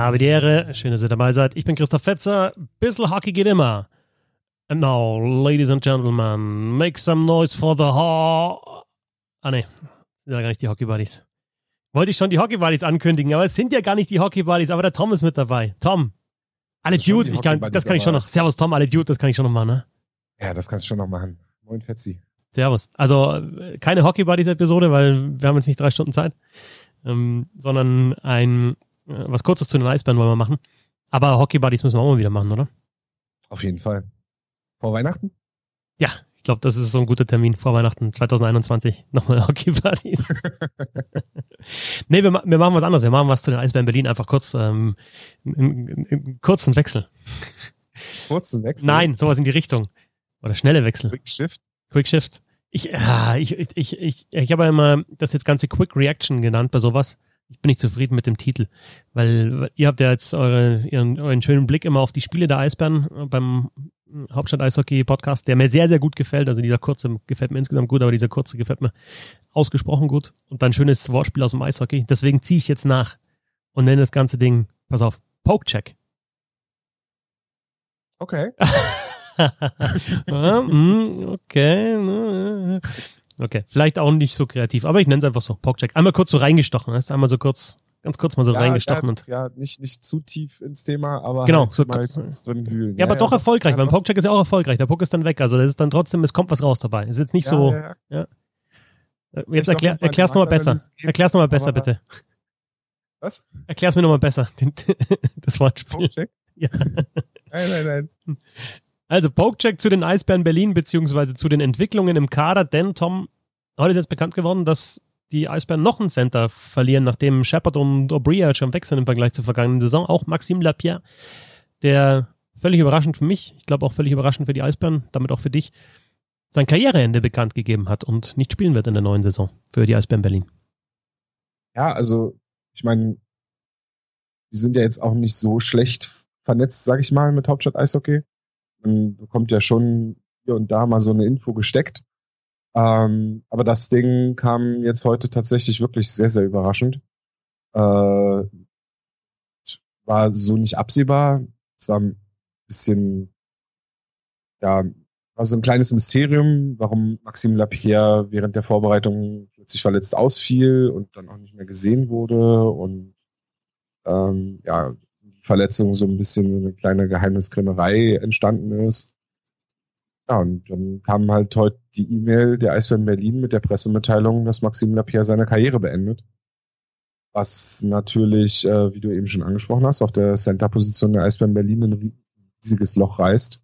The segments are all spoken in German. Habe die Ehre. Schön, dass ihr dabei seid. Ich bin Christoph Fetzer. Bissl Hockey geht immer. And now, ladies and gentlemen, make some noise for the ho... Ah, ne. Sind ja gar nicht die Hockey Buddies. Wollte ich schon die Hockey Buddies ankündigen, aber es sind ja gar nicht die Hockey Buddies, aber der Tom ist mit dabei. Tom, alle Dude, das kann ich schon noch. Servus Tom, alle Dude, das kann ich schon noch machen, ne? Ja, das kannst du schon noch machen. Moin Fetzi. Servus. Also keine Hockey Buddies-Episode, weil wir haben jetzt nicht 3 Stunden Zeit, sondern was Kurzes zu den Eisbären wollen wir machen. Aber Hockey Buddies müssen wir auch mal wieder machen, oder? Auf jeden Fall. Vor Weihnachten? Ja, ich glaube, das ist so ein guter Termin. Vor Weihnachten 2021 nochmal Hockey Buddies. Nee, wir machen was anderes. Wir machen was zu den Eisbären Berlin. Einfach kurz einen kurzen Wechsel. Kurzen Wechsel? Nein, sowas in die Richtung. Oder schnelle Wechsel. Quick Shift. Ich habe immer das jetzt ganze Quick Reaction genannt bei sowas. Ich bin nicht zufrieden mit dem Titel, weil ihr habt ja jetzt euren schönen Blick immer auf die Spiele der Eisbären beim Hauptstadt-Eishockey-Podcast, der mir sehr, sehr gut gefällt. Also dieser kurze gefällt mir insgesamt gut, aber dieser kurze gefällt mir ausgesprochen gut. Und dann schönes Wortspiel aus dem Eishockey. Deswegen ziehe ich jetzt nach und nenne das ganze Ding, pass auf, Poke Check. Okay. Okay, vielleicht auch nicht so kreativ, aber ich nenne es einfach so, Poke Check. Einmal kurz so reingestochen, weißt du? Einmal so kurz, ganz kurz mal so reingestochen. Ja, nicht zu tief ins Thema, aber genau, halt so mal kurz drin wühlen. Ja, aber doch erfolgreich, weil Poke Check ist ja auch erfolgreich. Der Puck ist dann weg, also das ist dann trotzdem, es kommt was raus dabei. Es ist jetzt nicht so... Ja. Jetzt erklär's nochmal besser. Erklär's nochmal besser, bitte. Was? Erklär's mir nochmal besser, das Wortspiel. Poke Check? Ja. Nein. Also Pokecheck zu den Eisbären Berlin beziehungsweise zu den Entwicklungen im Kader, denn Tom, heute ist jetzt bekannt geworden, dass die Eisbären noch einen Center verlieren, nachdem Shepard und O'Brien schon weg sind im Vergleich zur vergangenen Saison. Auch Maxim Lapierre, der völlig überraschend für mich, ich glaube auch völlig überraschend für die Eisbären, damit auch für dich, sein Karriereende bekannt gegeben hat und nicht spielen wird in der neuen Saison für die Eisbären Berlin. Ja, also ich meine, die sind ja jetzt auch nicht so schlecht vernetzt, sage ich mal, mit Hauptstadt-Eishockey. Man bekommt ja schon hier und da mal so eine Info gesteckt. Aber das Ding kam jetzt heute tatsächlich wirklich sehr, sehr überraschend. War so nicht absehbar. Es war ein bisschen, ja, war so ein kleines Mysterium, warum Maxim Lapierre während der Vorbereitung plötzlich verletzt ausfiel und dann auch nicht mehr gesehen wurde. Und Verletzung so ein bisschen eine kleine Geheimniskrämerei entstanden ist. Ja, und dann kam halt heute die E-Mail der Eisbären Berlin mit der Pressemitteilung, dass Maxim Lapierre seine Karriere beendet. Was natürlich, wie du eben schon angesprochen hast, auf der Center-Position der Eisbären Berlin ein riesiges Loch reißt.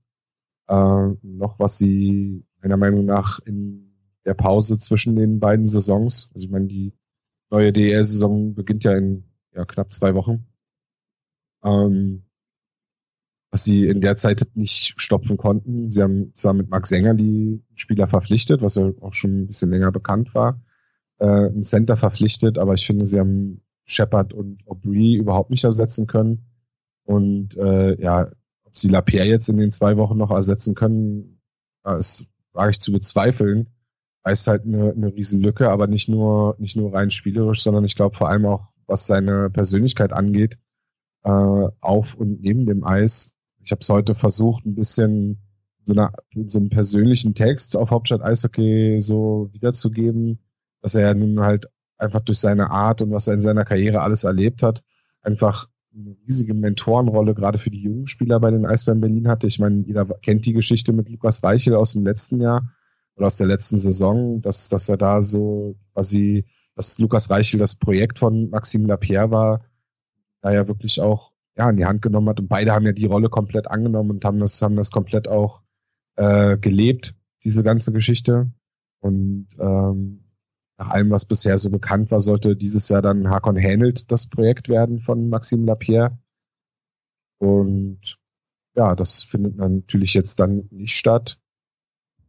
Ein Loch, was sie meiner Meinung nach in der Pause zwischen den beiden Saisons, also ich meine, die neue DEL-Saison beginnt ja in knapp 2 Wochen, was sie in der Zeit nicht stopfen konnten. Sie haben zwar mit Marc Zengerle die Spieler verpflichtet, was ja auch schon ein bisschen länger bekannt war, einen Center verpflichtet, aber ich finde, sie haben Shepard und Aubry überhaupt nicht ersetzen können. Und ob sie Lapierre jetzt in den 2 Wochen noch ersetzen können, ist eigentlich zu bezweifeln. Da ist halt eine Riesenlücke, aber nicht nur rein spielerisch, sondern ich glaube vor allem auch, was seine Persönlichkeit angeht, auf und neben dem Eis. Ich habe es heute versucht, ein bisschen so einen persönlichen Text auf Hauptstadt Eishockey so wiederzugeben, dass er ja nun halt einfach durch seine Art und was er in seiner Karriere alles erlebt hat, einfach eine riesige Mentorenrolle gerade für die jungen Spieler bei den Eisbären Berlin hatte. Ich meine, jeder kennt die Geschichte mit Lukas Reichel aus dem letzten Jahr oder aus der letzten Saison, dass er da so quasi, dass Lukas Reichel das Projekt von Maxim Lapierre war, da ja wirklich auch in die Hand genommen hat. Und beide haben ja die Rolle komplett angenommen und haben das komplett auch gelebt, diese ganze Geschichte. Und nach allem, was bisher so bekannt war, sollte dieses Jahr dann Haakon Hänelt das Projekt werden von Maxim Lapierre. Und ja, das findet natürlich jetzt dann nicht statt.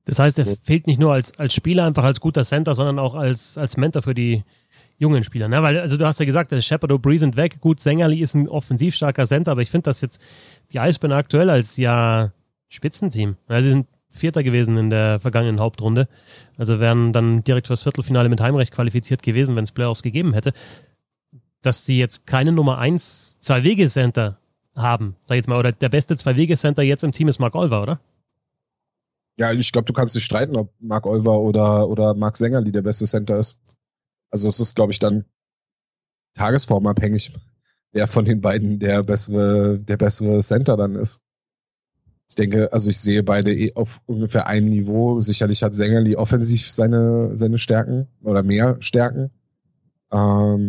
Das heißt, fehlt nicht nur als Spieler, einfach als guter Center, sondern auch als Mentor für die jungen Spieler, ne? Weil, also du hast ja gesagt, Shepard O'Brien sind weg, gut, Zengerle ist ein offensiv starker Center, aber ich finde das jetzt die Eisbären aktuell als Spitzenteam. Also sie sind 4. gewesen in der vergangenen Hauptrunde, also wären dann direkt fürs Viertelfinale mit Heimrecht qualifiziert gewesen, wenn es Playoffs gegeben hätte. dass sie jetzt keine Nummer 1 Zwei-Wege-Center haben, sag ich jetzt mal, oder der beste Zwei-Wege-Center jetzt im Team ist Mark Olver, oder? Ja, ich glaube, du kannst dich streiten, ob Mark Olver oder Marc Zengerle der beste Center ist. Also es ist, glaube ich, dann tagesformabhängig, wer von den beiden der bessere Center dann ist. Ich denke, also ich sehe beide auf ungefähr einem Niveau. Sicherlich hat Zengerle offensiv seine Stärken oder mehr Stärken. Aber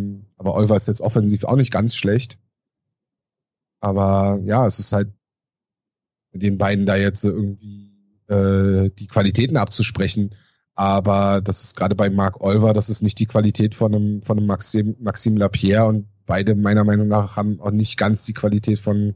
Olver ist jetzt offensiv auch nicht ganz schlecht. Aber ja, es ist halt mit den beiden da jetzt irgendwie die Qualitäten abzusprechen. Aber das ist gerade bei Mark Olver, das ist nicht die Qualität von einem Maxim Lapierre, und beide meiner Meinung nach haben auch nicht ganz die Qualität von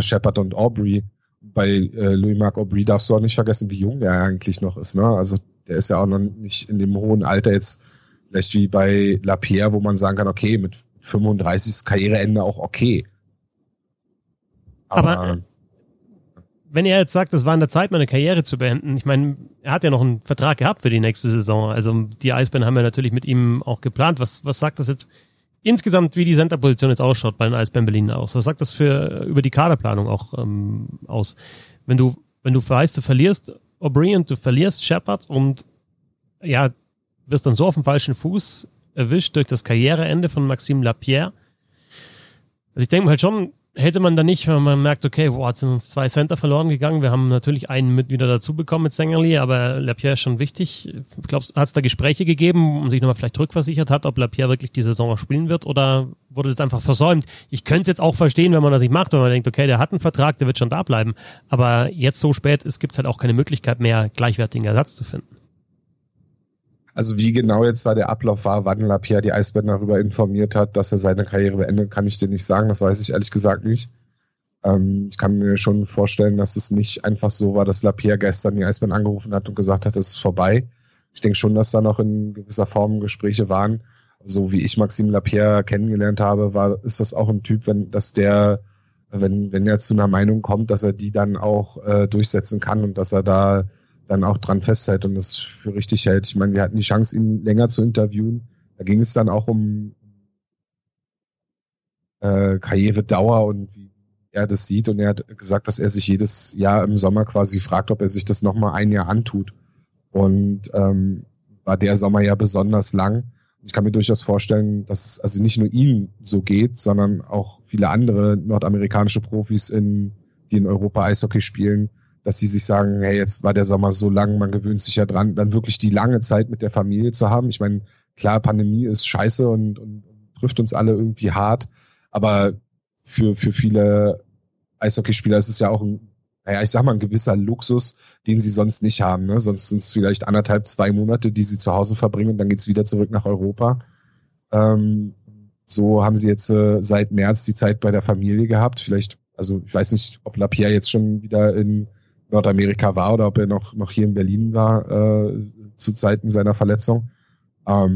Shepard und Aubry. Bei Louis-Marc Aubry darfst du auch nicht vergessen, wie jung der eigentlich noch ist, ne? Also der ist ja auch noch nicht in dem hohen Alter jetzt, vielleicht wie bei Lapierre, wo man sagen kann, okay, mit 35 ist Karriereende auch okay. Aber wenn er jetzt sagt, das war an der Zeit, meine Karriere zu beenden, ich meine, er hat ja noch einen Vertrag gehabt für die nächste Saison. Also die Eisbären haben ja natürlich mit ihm auch geplant. Was sagt das jetzt insgesamt, wie die Center-Position jetzt ausschaut bei den Eisbären Berlin aus? Was sagt das über die Kaderplanung auch aus? Wenn du weißt, du verlierst O'Brien, du verlierst Shepard und ja, wirst dann so auf dem falschen Fuß erwischt durch das Karriereende von Maxim Lapierre. Also ich denke halt schon, hätte man da nicht, wenn man merkt, okay, boah, jetzt sind uns 2 Center verloren gegangen. Wir haben natürlich einen mit wieder dazu bekommen mit Zengerle, aber Lapierre ist schon wichtig. Ich glaube, hat es da Gespräche gegeben und sich nochmal vielleicht rückversichert hat, ob Lapierre wirklich die Saison spielen wird, oder wurde das einfach versäumt? Ich könnte es jetzt auch verstehen, wenn man das nicht macht, wenn man denkt, okay, der hat einen Vertrag, der wird schon da bleiben. Aber jetzt so spät, es gibt halt auch keine Möglichkeit mehr, gleichwertigen Ersatz zu finden. Also wie genau jetzt da der Ablauf war, wann Lapierre die Eisbären darüber informiert hat, dass er seine Karriere beendet, kann ich dir nicht sagen. Das weiß ich ehrlich gesagt nicht. Ich kann mir schon vorstellen, dass es nicht einfach so war, dass Lapierre gestern die Eisbären angerufen hat und gesagt hat, es ist vorbei. Ich denke schon, dass da noch in gewisser Form Gespräche waren. So wie ich Maxim Lapierre kennengelernt habe, ist das auch ein Typ, wenn er zu einer Meinung kommt, dass er die dann auch durchsetzen kann und dass er da dann auch dran festhält und das für richtig hält. Ich meine, wir hatten die Chance, ihn länger zu interviewen. Da ging es dann auch um Karrieredauer und wie er das sieht. Und er hat gesagt, dass er sich jedes Jahr im Sommer quasi fragt, ob er sich das nochmal ein Jahr antut. Und war der Sommer ja besonders lang. Ich kann mir durchaus vorstellen, dass es also nicht nur ihm so geht, sondern auch viele andere nordamerikanische Profis, die in Europa Eishockey spielen, dass sie sich sagen, hey, jetzt war der Sommer so lang, man gewöhnt sich ja dran, dann wirklich die lange Zeit mit der Familie zu haben. Ich meine, klar, Pandemie ist scheiße und trifft uns alle irgendwie hart, aber für viele Eishockeyspieler ist es ja auch ein, naja, ich sag mal, ein gewisser Luxus, den sie sonst nicht haben, ne? Sonst sind es vielleicht 1,5, 2 Monate, die sie zu Hause verbringen, und dann geht's wieder zurück nach Europa. So haben sie jetzt seit März die Zeit bei der Familie gehabt. Vielleicht, also ich weiß nicht, ob Lapierre jetzt schon wieder in Nordamerika war oder ob er noch hier in Berlin war zu Zeiten seiner Verletzung. Aber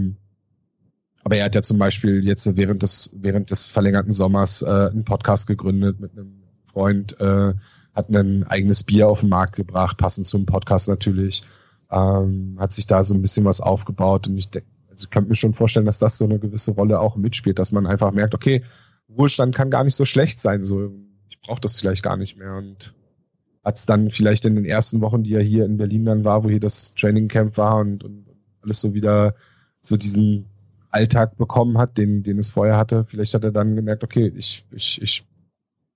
er hat ja zum Beispiel jetzt während des verlängerten Sommers einen Podcast gegründet mit einem Freund, hat ein eigenes Bier auf den Markt gebracht, passend zum Podcast natürlich. Hat sich da so ein bisschen was aufgebaut, und ich könnte mir schon vorstellen, dass das so eine gewisse Rolle auch mitspielt, dass man einfach merkt, okay, Ruhestand kann gar nicht so schlecht sein, so ich brauche das vielleicht gar nicht mehr, und hat es dann vielleicht in den ersten Wochen, die er hier in Berlin dann war, wo hier das Trainingcamp war und alles so wieder so diesen Alltag bekommen hat, den es vorher hatte, vielleicht hat er dann gemerkt, okay, ich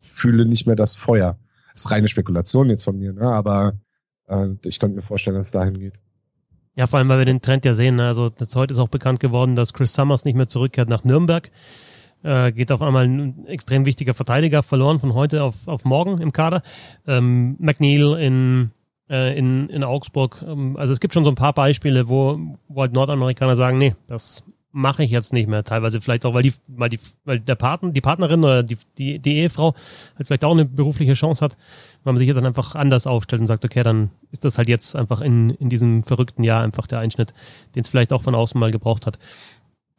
fühle nicht mehr das Feuer. Das ist reine Spekulation jetzt von mir, ne? Aber ich könnte mir vorstellen, dass es dahin geht. Ja, vor allem, weil wir den Trend ja sehen, ne? Also jetzt heute ist auch bekannt geworden, dass Chris Summers nicht mehr zurückkehrt nach Nürnberg. Geht auf einmal ein extrem wichtiger Verteidiger verloren von heute auf morgen im Kader. McNeil in Augsburg. Also es gibt schon so ein paar Beispiele, wo halt Nordamerikaner sagen, nee, das mache ich jetzt nicht mehr. Teilweise vielleicht auch, weil die Partnerin oder die Ehefrau halt vielleicht auch eine berufliche Chance hat, weil man sich jetzt dann einfach anders aufstellt und sagt, okay, dann ist das halt jetzt einfach in diesem verrückten Jahr einfach der Einschnitt, den es vielleicht auch von außen mal gebraucht hat.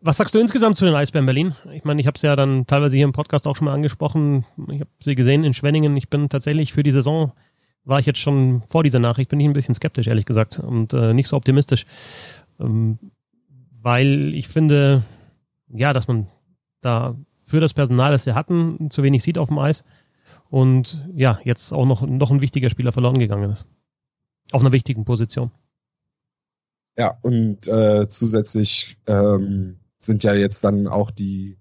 Was sagst du insgesamt zu den Eisbären Berlin? Ich meine, ich habe es ja dann teilweise hier im Podcast auch schon mal angesprochen. Ich habe sie gesehen in Schwenningen. Ich bin tatsächlich für die Saison, war ich jetzt schon vor dieser Nachricht, bin ich ein bisschen skeptisch, ehrlich gesagt, und nicht so optimistisch. Weil ich finde, ja, dass man da für das Personal, das wir hatten, zu wenig sieht auf dem Eis. Und ja, jetzt auch noch ein wichtiger Spieler verloren gegangen ist. Auf einer wichtigen Position. Ja, und zusätzlich sind ja jetzt dann auch die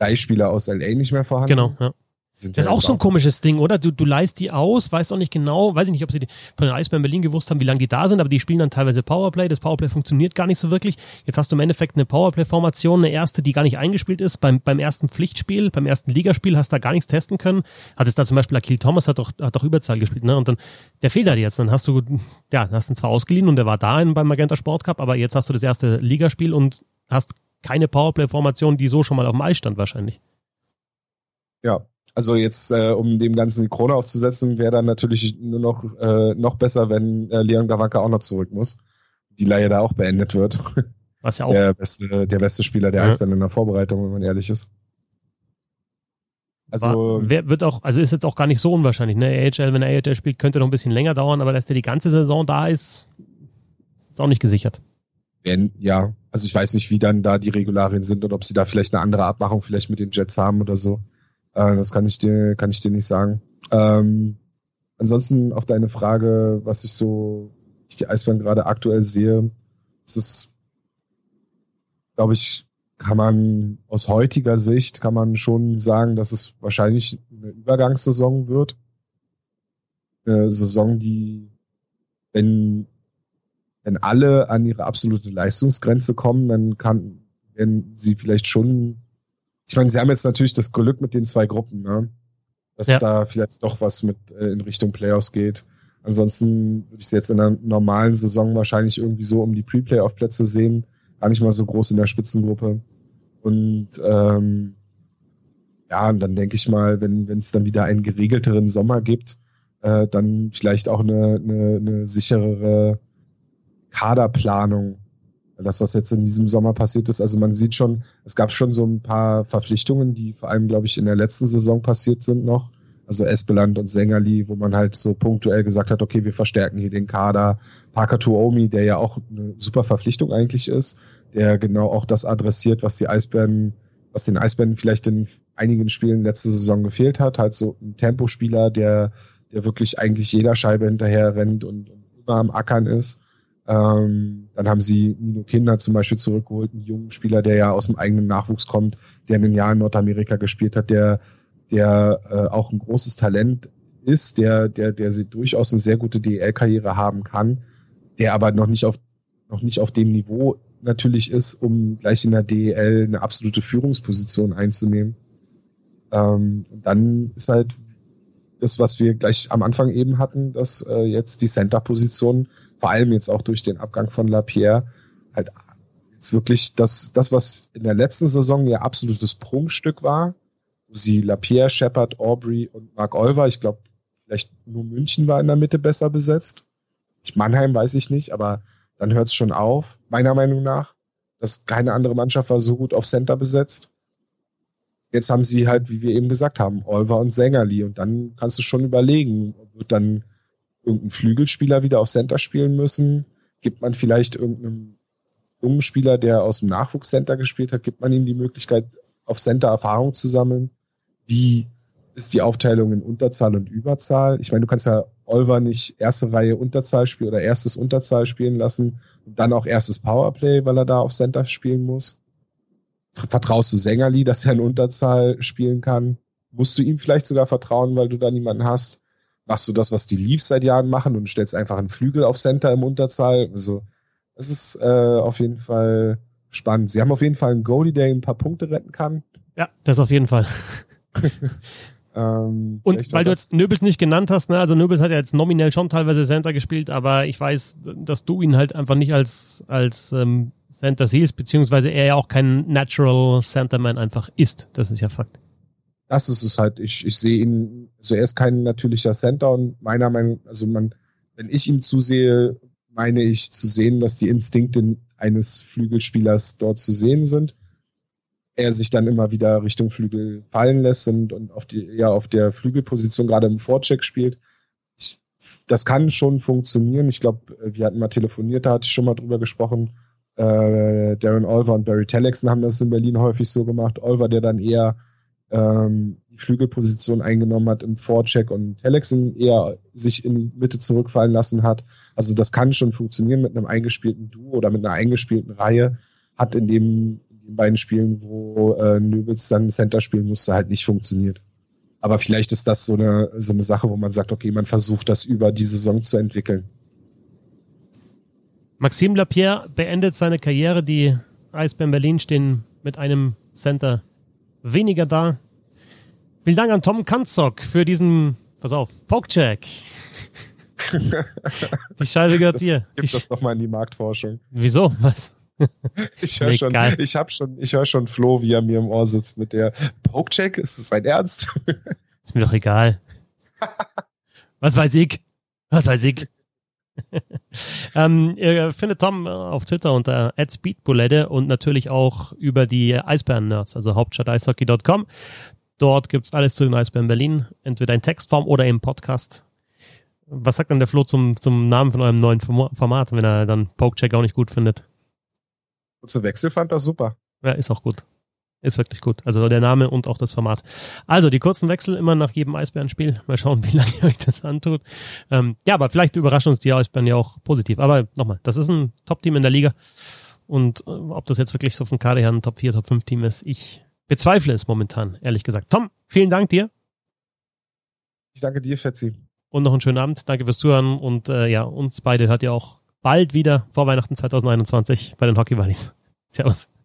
Leihspieler aus LA nicht mehr vorhanden. Genau, ja. Sind das ist auch so ein komisches Ding, oder? Du leihst die aus, weißt auch nicht genau, weiß ich nicht, ob sie von den Eisbären Berlin gewusst haben, wie lange die da sind, aber die spielen dann teilweise Powerplay. Das Powerplay funktioniert gar nicht so wirklich. Jetzt hast du im Endeffekt eine Powerplay-Formation, eine erste, die gar nicht eingespielt ist. Beim ersten Pflichtspiel, beim ersten Ligaspiel hast du da gar nichts testen können. Hat es da zum Beispiel Akil Thomas, hat doch Überzahl gespielt, ne? Und dann, der fehlt halt jetzt. Dann hast ihn zwar ausgeliehen und der war da beim Magenta Sportcup, aber jetzt hast du das erste Ligaspiel und hast keine Powerplay-Formation, die so schon mal auf dem Eis stand wahrscheinlich. Ja. Also jetzt, um dem Ganzen die Krone aufzusetzen, wäre dann natürlich nur noch besser, wenn Leon Gawanka auch noch zurück muss. Die Leihe da auch beendet wird. Was ja auch. Der beste Spieler der Eisbären in der Vorbereitung, wenn man ehrlich ist. Also ist jetzt auch gar nicht so unwahrscheinlich, ne? Wenn er AHL spielt, könnte noch ein bisschen länger dauern, aber dass der die ganze Saison da ist, ist auch nicht gesichert. Ja, also ich weiß nicht, wie dann da die Regularien sind und ob sie da vielleicht eine andere Abmachung vielleicht mit den Jets haben oder so. Das kann ich dir nicht sagen. Ansonsten auf deine Frage, was ich die Eisbären gerade aktuell sehe, das ist, glaube ich, aus heutiger Sicht kann man schon sagen, dass es wahrscheinlich eine Übergangssaison wird. Eine Saison, die, wenn alle an ihre absolute Leistungsgrenze kommen, dann werden sie vielleicht schon. Ich meine, sie haben jetzt natürlich das Glück mit den zwei Gruppen, ne? Dass da vielleicht doch was mit in Richtung Playoffs geht. Ansonsten würde ich es jetzt in einer normalen Saison wahrscheinlich irgendwie so um die Pre-Playoff-Plätze sehen. Gar nicht mal so groß in der Spitzengruppe. Und und dann denke ich mal, wenn es dann wieder einen geregelteren Sommer gibt, dann vielleicht auch eine sicherere Kaderplanung. Das, was jetzt in diesem Sommer passiert ist, also man sieht schon, es gab schon so ein paar Verpflichtungen, die vor allem, glaube ich, in der letzten Saison passiert sind noch. Also Espeland und Zengerle, wo man halt so punktuell gesagt hat, okay, wir verstärken hier den Kader. Parker Tuomi, der ja auch eine super Verpflichtung eigentlich ist, der genau auch das adressiert, was den Eisbären vielleicht in einigen Spielen letzte Saison gefehlt hat. Halt so ein Tempospieler, der wirklich eigentlich jeder Scheibe hinterher rennt und immer am Ackern ist. Dann haben sie Nino Kinder zum Beispiel zurückgeholt, einen jungen Spieler, der ja aus dem eigenen Nachwuchs kommt, der in den Jahren Nordamerika gespielt hat, der auch ein großes Talent ist, der sie durchaus eine sehr gute DEL-Karriere haben kann, der aber noch nicht auf dem Niveau natürlich ist, um gleich in der DEL eine absolute Führungsposition einzunehmen. Und dann ist halt das, was wir gleich am Anfang eben hatten, dass jetzt die Center-Position, vor allem jetzt auch durch den Abgang von Lapierre, halt jetzt wirklich das, was in der letzten Saison ihr absolutes Prunkstück war, wo sie Lapierre, Shepard, Aubry und Mark Olver, ich glaube, vielleicht nur München war in der Mitte besser besetzt. Mannheim weiß ich nicht, aber dann hört es schon auf, meiner Meinung nach, dass keine andere Mannschaft war so gut auf Center besetzt. Jetzt haben sie halt, wie wir eben gesagt haben, Olver und Zengerle. Und dann kannst du schon überlegen, wird dann irgendein Flügelspieler wieder auf Center spielen müssen? Gibt man vielleicht irgendeinem jungen Spieler, der aus dem Nachwuchscenter gespielt hat, gibt man ihm die Möglichkeit, auf Center Erfahrung zu sammeln? Wie ist die Aufteilung in Unterzahl und Überzahl? Ich meine, du kannst ja Olver nicht erste Reihe Unterzahl spielen oder erstes Unterzahl spielen lassen und dann auch erstes Powerplay, weil er da auf Center spielen muss. Vertraust du Zengerle, dass er in Unterzahl spielen kann? Musst du ihm vielleicht sogar vertrauen, weil du da niemanden hast? Machst du das, was die Leafs seit Jahren machen und stellst einfach einen Flügel auf Center im Unterzahl? Also das ist auf jeden Fall spannend. Sie haben auf jeden Fall einen Goalie, der ihm ein paar Punkte retten kann. Ja, das auf jeden Fall. Und weil du jetzt Noebels nicht genannt hast, ne? Also Noebels hat ja jetzt nominell schon teilweise Center gespielt, aber ich weiß, dass du ihn halt einfach nicht als Center siehst, beziehungsweise er ja auch kein Natural Centerman einfach ist. Das ist ja Fakt. Das ist es halt. Ich sehe ihn, also er ist kein natürlicher Center und meiner Meinung nach, also wenn ich ihm zusehe, meine ich zu sehen, dass die Instinkte eines Flügelspielers dort zu sehen sind. Er sich dann immer wieder Richtung Flügel fallen lässt und auf der Flügelposition gerade im Vorcheck spielt. Das kann schon funktionieren. Ich glaube, wir hatten mal telefoniert, da hatte ich schon mal drüber gesprochen. Darin Olver und Barry Tallackson haben das in Berlin häufig so gemacht. Olver, der dann eher die Flügelposition eingenommen hat im Vorcheck und Tallackson eher sich in die Mitte zurückfallen lassen hat. Also das kann schon funktionieren mit einem eingespielten Duo oder mit einer eingespielten Reihe. Hat in den beiden Spielen, wo Noebels dann Center spielen musste, halt nicht funktioniert. Aber vielleicht ist das so eine Sache, wo man sagt, okay, man versucht das über die Saison zu entwickeln. Maxim Lapierre beendet seine Karriere. Die Eisbären Berlin stehen mit einem Center weniger da. Vielen Dank an Tom Kanzok für diesen, pass auf, Poke Check. Die Scheibe gehört dir. Gib das nochmal in die Marktforschung. Wieso? Was? Ich höre schon Flo, wie er mir im Ohr sitzt mit der Poke Check. Ist das sein Ernst? Ist mir doch egal. Was weiß ich? Ihr findet Tom auf Twitter unter @speedbulette und natürlich auch über die Eisbären-Nerds, also hauptstadt-eishockey.com. Dort gibt es alles zu den Eisbären Berlin, entweder in Textform oder im Podcast. Was sagt dann der Flo zum Namen von eurem neuen Format, wenn er dann Pokecheck auch nicht gut findet? Kurze Wechsel fand das super. Ja, ist auch gut. Ist wirklich gut. Also der Name und auch das Format. Also die kurzen Wechsel immer nach jedem Eisbärenspiel. Mal schauen, wie lange ihr euch das antut. Ja, aber vielleicht überraschen uns die Eisbären ja auch positiv. Aber nochmal, das ist ein Top-Team in der Liga. Und ob das jetzt wirklich so vom Kader her ein Top 4, Top 5 Team ist, ich bezweifle es momentan, ehrlich gesagt. Tom, vielen Dank dir. Ich danke dir, Fetzi. Und noch einen schönen Abend. Danke fürs Zuhören. Und ja, uns beide hört ihr auch bald wieder vor Weihnachten 2021 bei den Hockey Buddies. Servus.